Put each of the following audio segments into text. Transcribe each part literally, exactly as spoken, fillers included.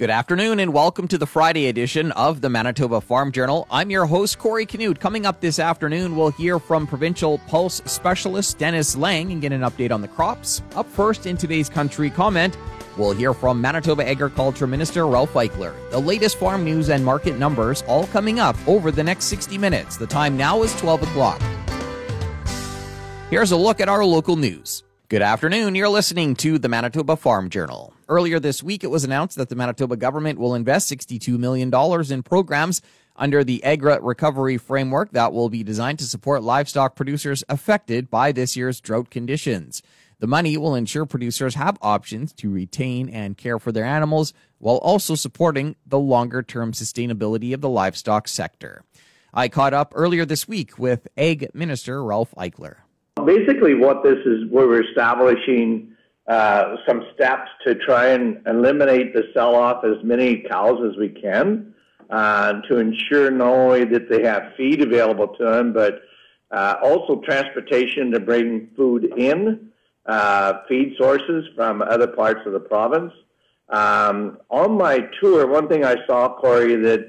Good afternoon and welcome to the Friday edition of the Manitoba Farm Journal. I'm your host, Corey Knute. Coming up this afternoon, we'll hear from Provincial Pulse Specialist Dennis Lang and get an update on the crops. Up first in today's Country Comment, we'll hear from Manitoba Agriculture Minister Ralph Eichler. The latest farm news and market numbers all coming up over the next sixty minutes. The time now is twelve o'clock. Here's a look at our local news. Good afternoon. You're listening to the Manitoba Farm Journal. Earlier this week, it was announced that the Manitoba government will invest sixty-two million dollars in programs under the AgriRecovery Framework that will be designed to support livestock producers affected by this year's drought conditions. The money will ensure producers have options to retain and care for their animals while also supporting the longer-term sustainability of the livestock sector. I caught up earlier this week with Ag Minister Ralph Eichler. Basically what this is, we're establishing uh, some steps to try and eliminate the sell-off as many cows as we can uh, to ensure not only that they have feed available to them, but uh, also transportation to bring food in, uh, feed sources from other parts of the province. Um, on my tour, one thing I saw, Corey, that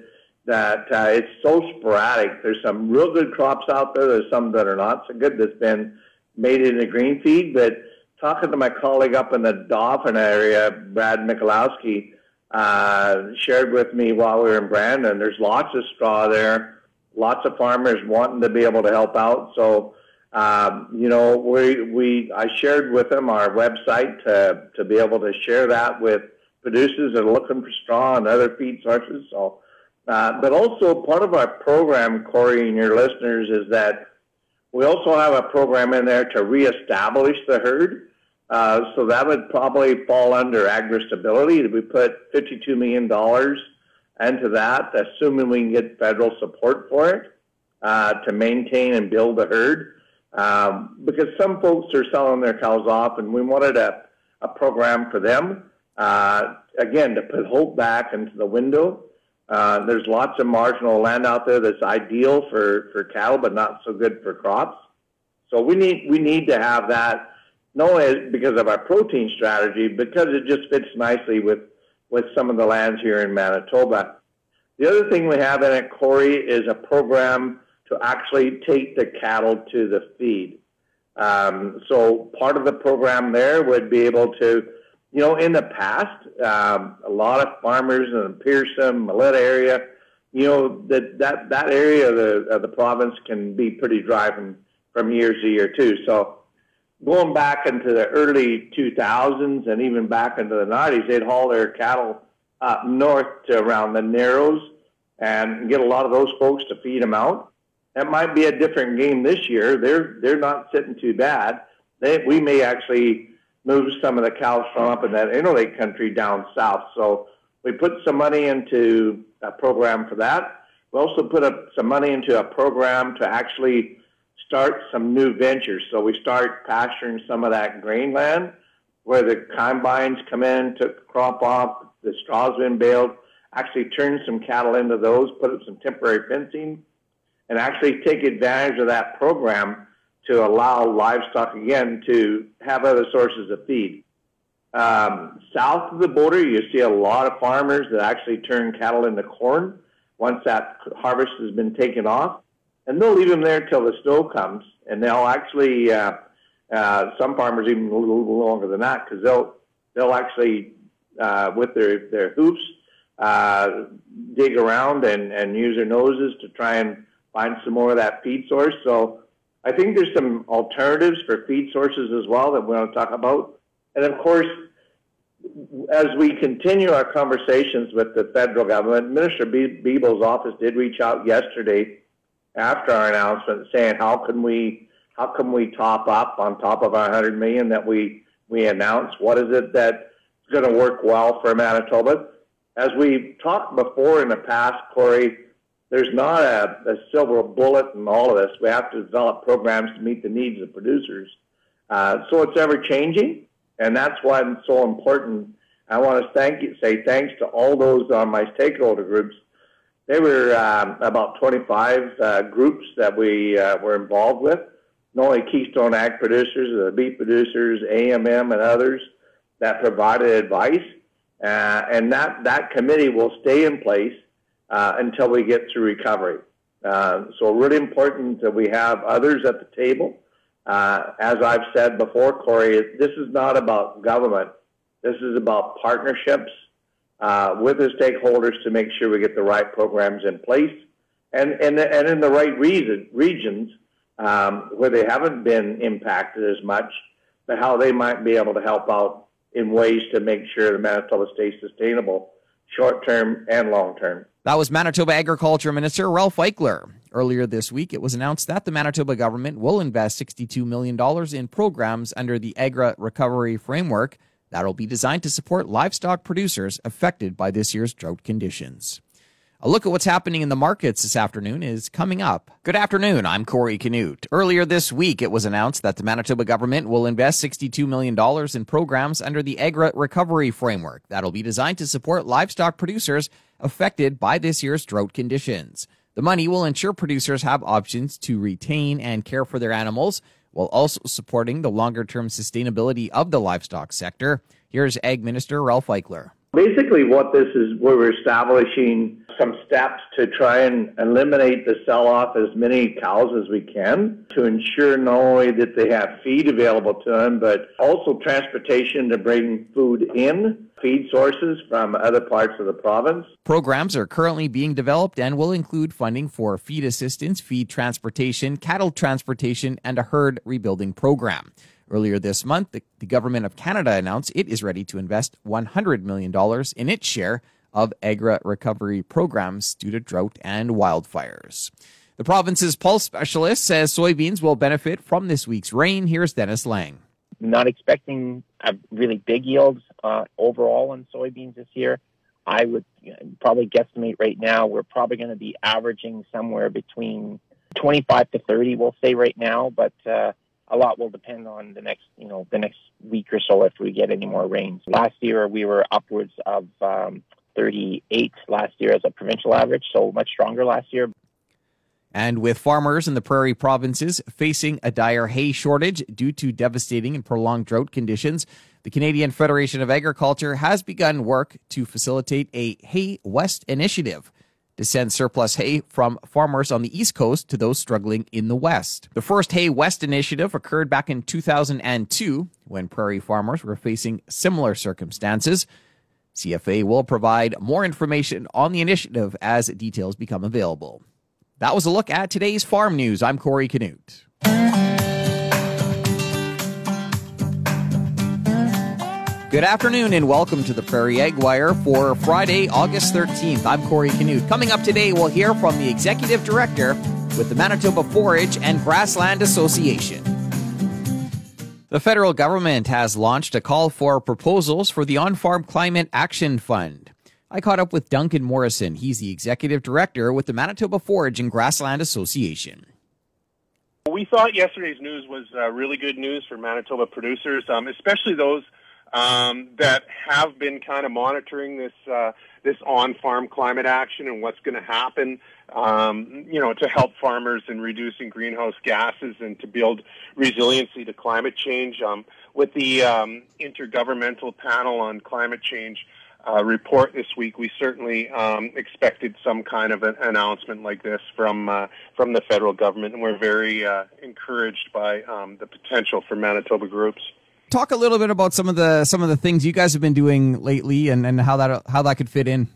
that uh, it's so sporadic. There's some real good crops out there. There's some that are not so good that's been made into green feed. But talking to my colleague up in the Dauphin area, Brad Michalowski, uh, shared with me while we were in Brandon, there's lots of straw there, lots of farmers wanting to be able to help out. So, um, you know, we, we I shared with them our website to, to be able to share that with producers that are looking for straw and other feed sources. So, Uh, but also part of our program, Corey, and your listeners, is that we also have a program in there to reestablish the herd. Uh, so that would probably fall under AgriStability. We put fifty-two million dollars into that, assuming we can get federal support for it uh, to maintain and build the herd. Um, because some folks are selling their cows off, and we wanted a, a program for them, uh, again, to put hope back into the window. Uh, there's lots of marginal land out there that's ideal for, for cattle, but not so good for crops. So we need we need to have that, not only because of our protein strategy, because it just fits nicely with, with some of the lands here in Manitoba. The other thing we have in it, Corey, is a program to actually take the cattle to the feed. Um, so part of the program there would be able to, you know, in the past, um, a lot of farmers in the Pearson, Millet area, you know, that, that, that area of the, of the province can be pretty dry from, from year to year too. So going back into the early two thousands and even back into the nineties, they'd haul their cattle up north to around the Narrows and get a lot of those folks to feed them out. That might be a different game this year. They're, they're not sitting too bad. They, we may actually move some of the cows from up in that Interlake country down south. So we put some money into a program for that. We also put up some money into a program to actually start some new ventures. So we start pasturing some of that grain land where the combines come in, took the crop off, the straw's been baled, actually turn some cattle into those, put up some temporary fencing, and actually take advantage of that program to allow livestock, again, to have other sources of feed. Um, south of the border, you see a lot of farmers that actually turn cattle into corn once that harvest has been taken off. And they'll leave them there till the snow comes. And they'll actually, uh, uh, some farmers even a little longer than that, because they'll, they'll actually, uh, with their, their hoops, uh, dig around and, and use their noses to try and find some more of that feed source. So I think there's some alternatives for feed sources as well that we want to talk about. And of course, as we continue our conversations with the federal government, Minister Beeble's office did reach out yesterday after our announcement saying, how can we, how can we top up on top of our one hundred million dollars that we, we announced? What is it that's going to work well for Manitoba? As we've talked before in the past, Corey, there's not a, a silver bullet in all of this. We have to develop programs to meet the needs of producers. Uh, so it's ever-changing, and that's why it's so important. I want to thank you, say thanks to all those on my stakeholder groups. There were um, about twenty-five uh, groups that we uh, were involved with, not only Keystone Ag producers, the beef producers, A M M, and others that provided advice. Uh, and that, that committee will stay in place uh, until we get to recovery. Uh, so really important that we have others at the table. Uh, as I've said before, Corey, this is not about government. This is about partnerships uh, with the stakeholders to make sure we get the right programs in place and, and, and in the right reason, regions um, where they haven't been impacted as much, but how they might be able to help out in ways to make sure that Manitoba stays sustainable short-term and long-term. That was Manitoba Agriculture Minister Ralph Eichler. Earlier this week, it was announced that the Manitoba government will invest sixty-two million dollars in programs under the AGRA Recovery Framework that will be designed to support livestock producers affected by this year's drought conditions. A look at what's happening in the markets this afternoon is coming up. Good afternoon, I'm Corey Knute. Earlier this week, it was announced that the Manitoba government will invest sixty-two million dollars in programs under the AGRA Recovery Framework that will be designed to support livestock producers affected by this year's drought conditions. The money will ensure producers have options to retain and care for their animals, while also supporting the longer-term sustainability of the livestock sector. Here's Ag Minister Ralph Eichler. Basically what this is, we're establishing some steps to try and eliminate the sell-off as many cows as we can to ensure not only that they have feed available to them, but also transportation to bring food in, feed sources from other parts of the province. Programs are currently being developed and will include funding for feed assistance, feed transportation, cattle transportation, and a herd rebuilding program. Earlier this month, the, the Government of Canada announced it is ready to invest one hundred million dollars in its share of AGRA recovery programs due to drought and wildfires. The province's pulse specialist says soybeans will benefit from this week's rain. Here's Dennis Lang. Not expecting a really big yields uh, overall on soybeans this year. I would probably guesstimate right now we're probably going to be averaging somewhere between twenty-five to thirty, we'll say right now, but uh a lot will depend on the next, you know, the next week or so if we get any more rains. Last year, we were upwards of um, thirty-eight last year as a provincial average, so much stronger last year. And with farmers in the prairie provinces facing a dire hay shortage due to devastating and prolonged drought conditions, the Canadian Federation of Agriculture has begun work to facilitate a Hay West initiative to send surplus hay from farmers on the East Coast to those struggling in the West. The first Hay West initiative occurred back in two thousand two when prairie farmers were facing similar circumstances. C F A will provide more information on the initiative as details become available. That was a look at today's farm news. I'm Corey Knute. Good afternoon and welcome to the Prairie Eggwire for Friday, August thirteenth. I'm Corey Knute. Coming up today, we'll hear from the Executive Director with the Manitoba Forage and Grassland Association. The federal government has launched a call for proposals for the On-Farm Climate Action Fund. I caught up with Duncan Morrison. He's the Executive Director with the Manitoba Forage and Grassland Association. We thought yesterday's news was uh, really good news for Manitoba producers, um, especially those Um, that have been kind of monitoring this uh, this on-farm climate action and what's going to happen, um, you know, to help farmers in reducing greenhouse gases and to build resiliency to climate change. Um, with the um, Intergovernmental Panel on Climate Change uh, report this week, we certainly um, expected some kind of an announcement like this from uh, from the federal government, and we're very uh, encouraged by um, the potential for Manitoba groups. Talk a little bit about some of the some of the things you guys have been doing lately, and, and how that how that could fit in.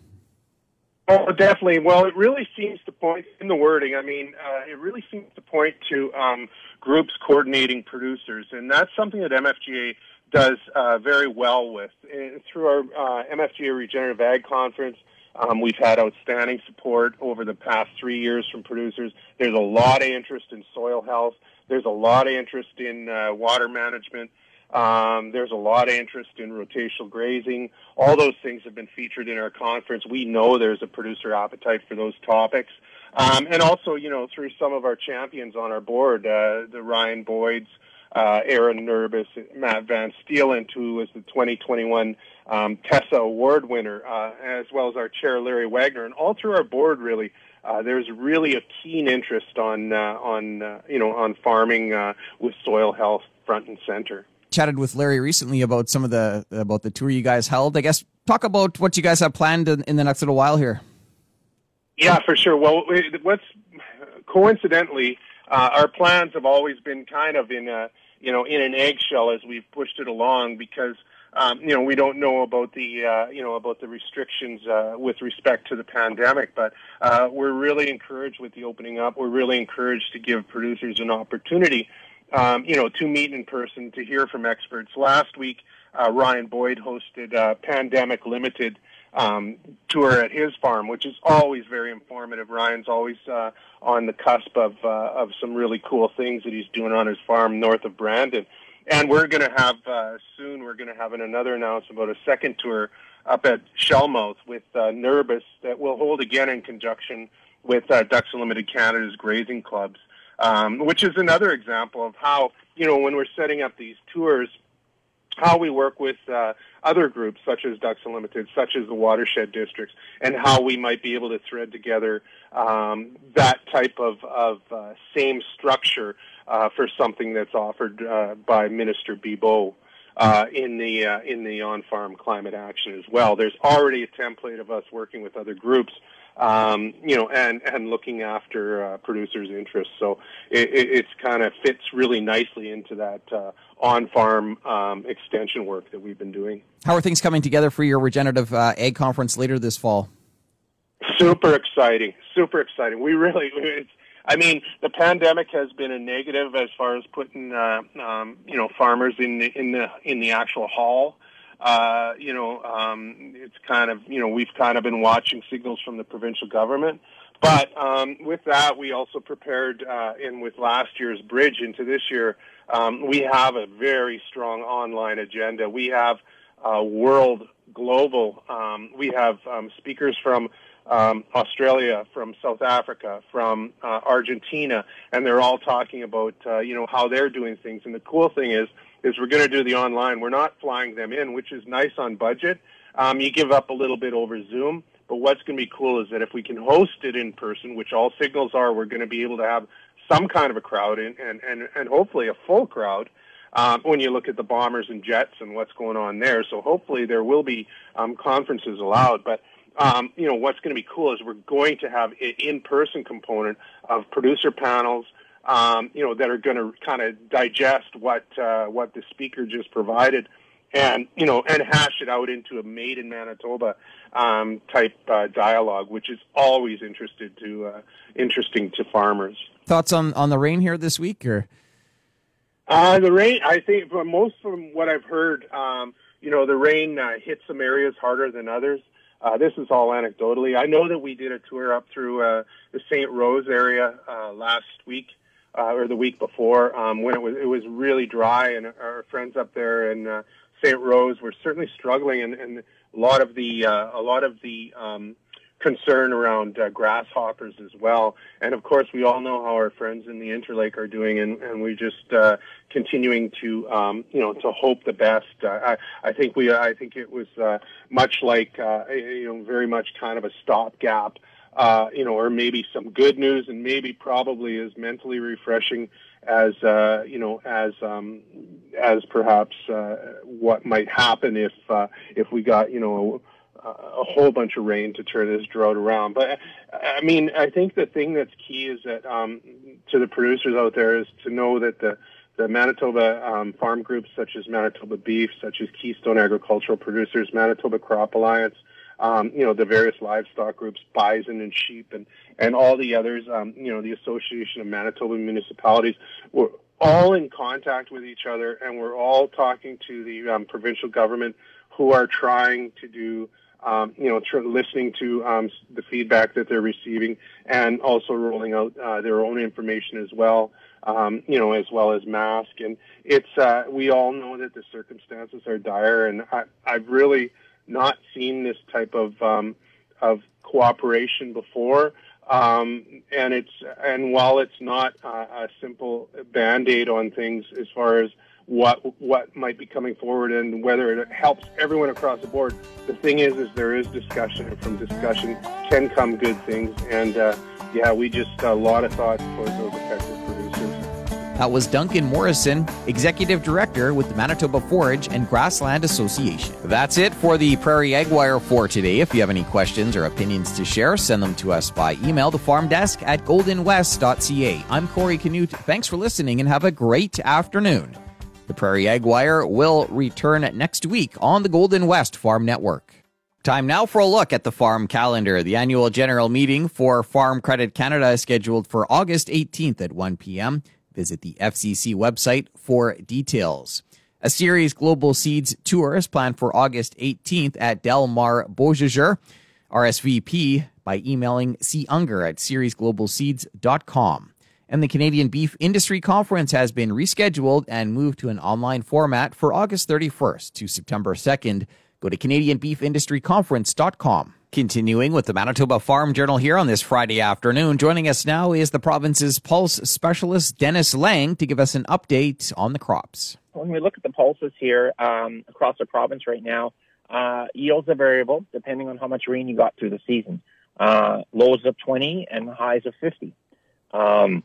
Oh, definitely. Well, it really seems to point in the wording. I mean, uh, it really seems to point to um, groups coordinating producers, and that's something that M F G A does uh, very well with. And through our uh, M F G A Regenerative Ag Conference, um, we've had outstanding support over the past three years from producers. There's a lot of interest in soil health. There's a lot of interest in uh, water management. Um, there's a lot of interest in rotational grazing. All those things have been featured in our conference. We know there's a producer appetite for those topics. Um, and also, you know, through some of our champions on our board, uh, the Ryan Boyds, uh, Aaron Nervis, Matt Van Steelent, who was the twenty twenty-one um, Tessa Award winner, uh, as well as our chair, Larry Wagner. And all through our board, really, Uh, there's really a keen interest on, uh, on uh, you know, on farming uh, with soil health front and center. chatted with Larry recently about some of the about the tour you guys held. I guess talk about what you guys have planned in, in the next little while here. Yeah, for sure. Well, what's coincidentally, uh, our plans have always been kind of in a you know in an eggshell as we've pushed it along because um, you know we don't know about the uh, you know about the restrictions uh, with respect to the pandemic. But uh, we're really encouraged with the opening up. We're really encouraged to give producers an opportunity. Um, you know, to meet in person, to hear from experts. Last week, uh, Ryan Boyd hosted a Pandemic Limited um, tour at his farm, which is always very informative. Ryan's always uh, on the cusp of uh, of some really cool things that he's doing on his farm north of Brandon. And we're going to have, uh, soon, we're going to have another announcement about a second tour up at Shellmouth with uh, Nervis that we'll hold again in conjunction with uh, Ducks Unlimited Canada's grazing clubs. Um, which is another example of how, you know, when we're setting up these tours, how we work with uh, other groups such as Ducks Unlimited, such as the watershed districts, and how we might be able to thread together um, that type of, of uh, same structure uh, for something that's offered uh, by Minister Beeble uh, in the uh, in the on-farm climate action as well. There's already a template of us working with other groups. Um, you know, and, and looking after uh, producers' interests. So it, it it's kind of fits really nicely into that uh, on-farm um, extension work that we've been doing. How are things coming together for your regenerative uh, ag conference later this fall? Super exciting, super exciting. We really, it's, I mean, the pandemic has been a negative as far as putting, uh, um, you know, farmers in the, in the, in the actual hall. Uh, you know, um, it's kind of, you know, we've kind of been watching signals from the provincial government. But um, with that, we also prepared, uh, and with last year's bridge into this year, um, we have a very strong online agenda. We have uh, world, global, um, we have um, speakers from um, Australia, from South Africa, from uh, Argentina, and they're all talking about, uh, you know, how they're doing things. And the cool thing is, is we're going to do the online. We're not flying them in, which is nice on budget. Um, you give up a little bit over Zoom, but what's going to be cool is that if we can host it in person, which all signals are we're going to be able to have some kind of a crowd and, and, and, and hopefully a full crowd um, when you look at the bombers and jets and what's going on there. So hopefully there will be um, conferences allowed. But, um, you know, what's going to be cool is we're going to have an in-person component of producer panels, Um, you know, that are going to kind of digest what uh, what the speaker just provided, and you know, and hash it out into a Made in Manitoba um, type uh, dialogue, which is always interested to uh, interesting to farmers. Thoughts on, on the rain here this week, or uh, the rain? I think from most from what I've heard, um, you know, the rain uh, hit some areas harder than others. Uh, this is all anecdotally. I know that we did a tour up through uh, the Saint Rose area uh, last week. Uh, or the week before, um, when it was it was really dry, and our friends up there in uh, Saint Rose were certainly struggling, and, and a lot of the uh, a lot of the um, concern around uh, grasshoppers as well. And of course, we all know how our friends in the Interlake are doing, and, and we're just uh, continuing to um, you know to hope the best. Uh, I, I think we I think it was uh, much like uh, you know very much kind of a stopgap. Uh, you know, or maybe some good news, and maybe probably as mentally refreshing as uh, you know, as um, as perhaps uh, what might happen if uh, if we got you know a, a whole bunch of rain to turn this drought around. But I mean, I think the thing that's key is that um, to the producers out there is to know that the the Manitoba um, farm groups, such as Manitoba Beef, such as Keystone Agricultural Producers, Manitoba Crop Alliance. Um, you know, the various livestock groups, bison and sheep and, and all the others, um, you know, the Association of Manitoba Municipalities, we're all in contact with each other, and we're all talking to the um, provincial government who are trying to do, um, you know, tr- listening to um, the feedback that they're receiving and also rolling out uh, their own information as well. Um, you know, as well as mask. And it's, uh, we all know that the circumstances are dire, and I, I've really not seen this type of um, of cooperation before, um, and it's and while it's not uh, a simple band-aid on things as far as what what might be coming forward and whether it helps everyone across the board, the thing is is there is discussion, and from discussion can come good things. And uh, yeah, we just a lot of thoughts towards those affected producers. That was Duncan Morrison, Executive Director with the Manitoba Forage and Grassland Association. That's it for the Prairie Eggwire for today. If you have any questions or opinions to share, send them to us by email to farmdesk at goldenwest dot c a. I'm Corey Knute. Thanks for listening and have a great afternoon. The Prairie Eggwire will return next week on the Golden West Farm Network. Time now for a look at the farm calendar. The annual general meeting for Farm Credit Canada is scheduled for August eighteenth at one p.m. Visit the F C C website for details. A series Global Seeds tour is planned for August eighteenth at Del Mar Beausejour. R S V P by emailing c unger at series global seeds dot com. And the Canadian Beef Industry Conference has been rescheduled and moved to an online format for August thirty-first to September second. Go to canadian beef industry conference dot com. Continuing with the Manitoba Farm Journal here on this Friday afternoon, joining us now is the province's pulse specialist, Dennis Lang, to give us an update on the crops. When we look at the pulses here um, across the province right now, uh, yields are variable depending on how much rain you got through the season. Uh, lows of twenty and highs of fifty. Um,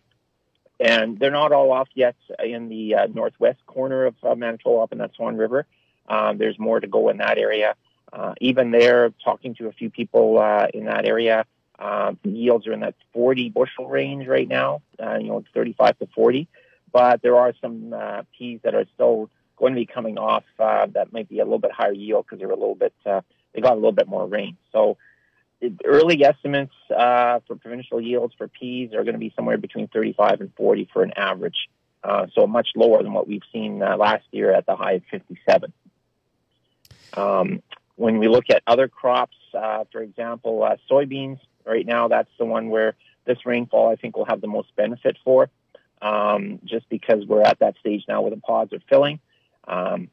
and they're not all off yet in the uh, northwest corner of uh, Manitoba up in that Swan River. Um, there's more to go in that area. Uh, even there, talking to a few people uh, in that area, uh, the yields are in that forty bushel range right now, uh, you know, it's thirty-five to forty. But there are some uh, peas that are still going to be coming off uh, that might be a little bit higher yield because they were a little bit, uh, they got a little bit more rain. So early estimates uh, for provincial yields for peas are going to be somewhere between thirty-five and forty for an average. Uh, so much lower than what we've seen uh, last year at the high of fifty-seven. Um, When we look at other crops, uh, for example, uh, soybeans, right now that's the one where this rainfall I think will have the most benefit for, um, just because we're at that stage now where the pods are filling. Um,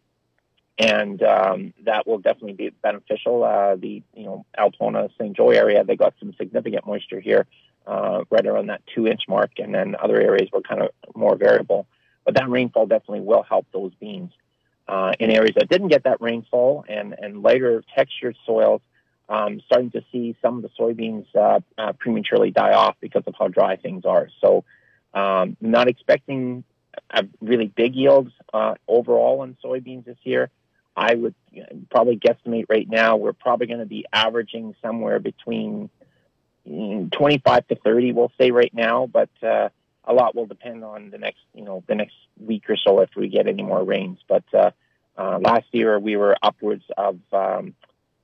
and um, that will definitely be beneficial. Uh, the you know Alpona, Saint Joy area, they got some significant moisture here uh, right around that two-inch mark, and then other areas were kind of more variable. But that rainfall definitely will help those beans. Uh, in areas that didn't get that rainfall and, and lighter textured soils, um, starting to see some of the soybeans uh, uh, prematurely die off because of how dry things are. So um, not expecting a really big yields uh, overall on soybeans this year. I would probably guesstimate right now we're probably going to be averaging somewhere between twenty-five to thirty, we'll say right now, but uh, a lot will depend on the next, you know, the next week or so if we get any more rains. But uh, uh, last year we were upwards of um,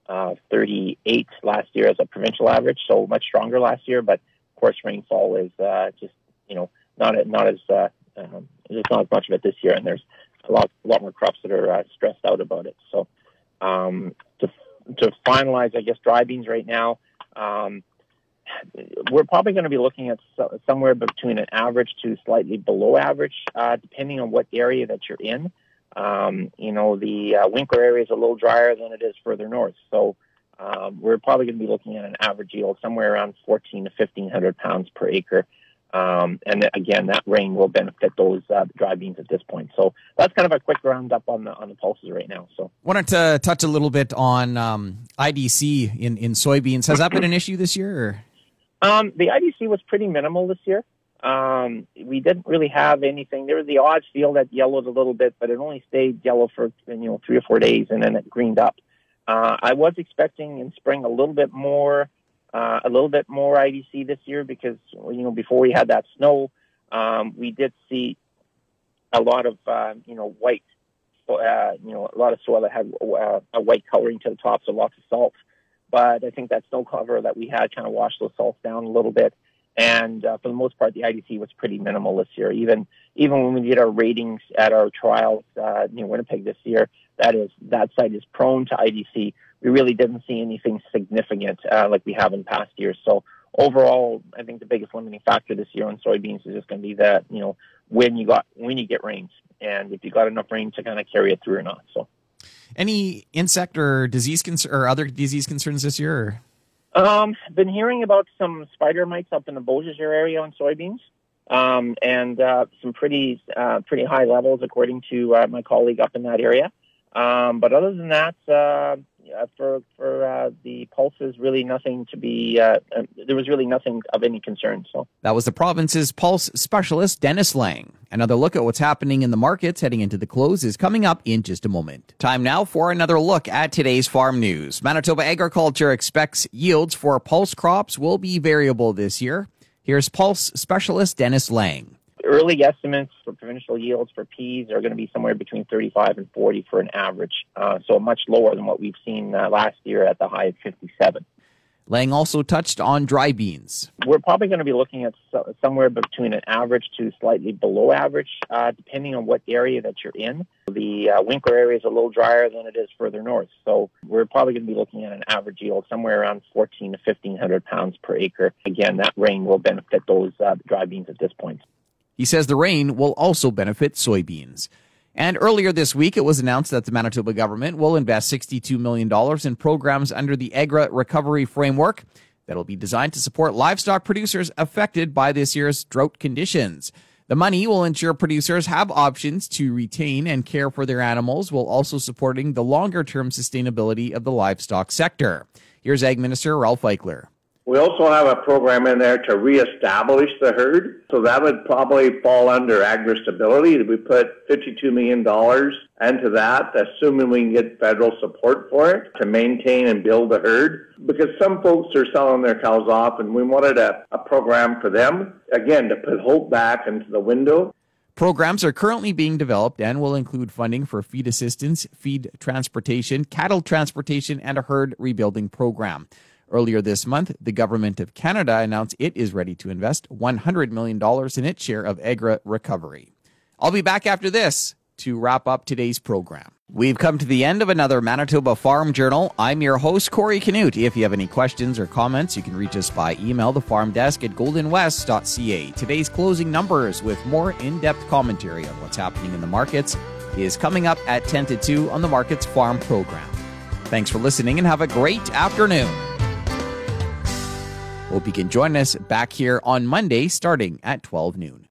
uh, thirty-eight last year as a provincial average, so much stronger last year. But of course, rainfall is uh, just, you know, not a, not as uh, um, there's not as much of it this year, and there's a lot a lot more crops that are uh, stressed out about it. So um, to to finalize, I guess dry beans right now. Um, We're probably going to be looking at somewhere between an average to slightly below average, uh, depending on what area that you're in. Um, you know, the uh, Winkler area is a little drier than it is further north. So um, we're probably going to be looking at an average yield somewhere around fourteen to fifteen hundred pounds per acre. Um, and again, that rain will benefit those uh, dry beans at this point. So that's kind of a quick roundup on the on the pulses right now. So wanted to touch a little bit on um, I D C in, in soybeans. Has that been an issue this year? Or? Um, the I D C was pretty minimal this year. Um, we didn't really have anything. There was the odd field that yellowed a little bit, but it only stayed yellow for you know three or four days, and then it greened up. Uh, I was expecting in spring a little bit more, uh, a little bit more I D C this year because you know before we had that snow, um, we did see a lot of uh, you know white, uh, you know a lot of soil that had uh, a white coloring to the top, so lots of salt. But I think that snow cover that we had kind of washed those salts down a little bit. And uh, for the most part, the I D C was pretty minimal this year. Even even when we did our ratings at our trials uh, near Winnipeg this year, that is that site is prone to I D C. We really didn't see anything significant uh, like we have in past years. So overall, I think the biggest limiting factor this year on soybeans is just going to be that you know when you got when you get rains and if you got enough rain to kind of carry it through or not. So. Any insect or disease cons- or other disease concerns this year? Um, been hearing about some spider mites up in the Beausejour area on soybeans, um, and uh, some pretty uh, pretty high levels according to uh, my colleague up in that area. Um, but other than that, uh, uh, for for uh, the pulses, really nothing to be. Uh, uh, there was really nothing of any concern. So that was the province's pulse specialist, Dennis Lang. Another look at what's happening in the markets heading into the close is coming up in just a moment. Time now for another look at today's farm news. Manitoba Agriculture expects yields for pulse crops will be variable this year. Here's pulse specialist Dennis Lang. Early estimates for provincial yields for peas are going to be somewhere between thirty-five and forty for an average, uh, so much lower than what we've seen uh, last year at the high of fifty-seven. Lang also touched on dry beans. We're probably going to be looking at so- somewhere between an average to slightly below average, uh, depending on what area that you're in. The uh, Winkler area is a little drier than it is further north, so we're probably going to be looking at an average yield somewhere around fourteen to fifteen hundred pounds per acre. Again, that rain will benefit those uh, dry beans at this point. He says the rain will also benefit soybeans. And earlier this week, it was announced that the Manitoba government will invest sixty-two million dollars in programs under the EGRA Recovery Framework that will be designed to support livestock producers affected by this year's drought conditions. The money will ensure producers have options to retain and care for their animals while also supporting the longer-term sustainability of the livestock sector. Here's Ag Minister Ralph Eichler. We also have a program in there to reestablish the herd. So that would probably fall under AgriStability. We put fifty-two million dollars into that, assuming we can get federal support for it to maintain and build the herd. Because some folks are selling their cows off, and we wanted a, a program for them, again, to put hope back into the window. Programs are currently being developed and will include funding for feed assistance, feed transportation, cattle transportation, and a herd rebuilding program. Earlier this month, the Government of Canada announced it is ready to invest one hundred million dollars in its share of EGRA recovery. I'll be back after this to wrap up today's program. We've come to the end of another Manitoba Farm Journal. I'm your host, Corey Knute. If you have any questions or comments, you can reach us by email, thefarmdesk at golden west dot c a. Today's closing numbers with more in-depth commentary on what's happening in the markets is coming up at ten to two on the Markets Farm program. Thanks for listening and have a great afternoon. Hope you can join us back here on Monday starting at twelve noon.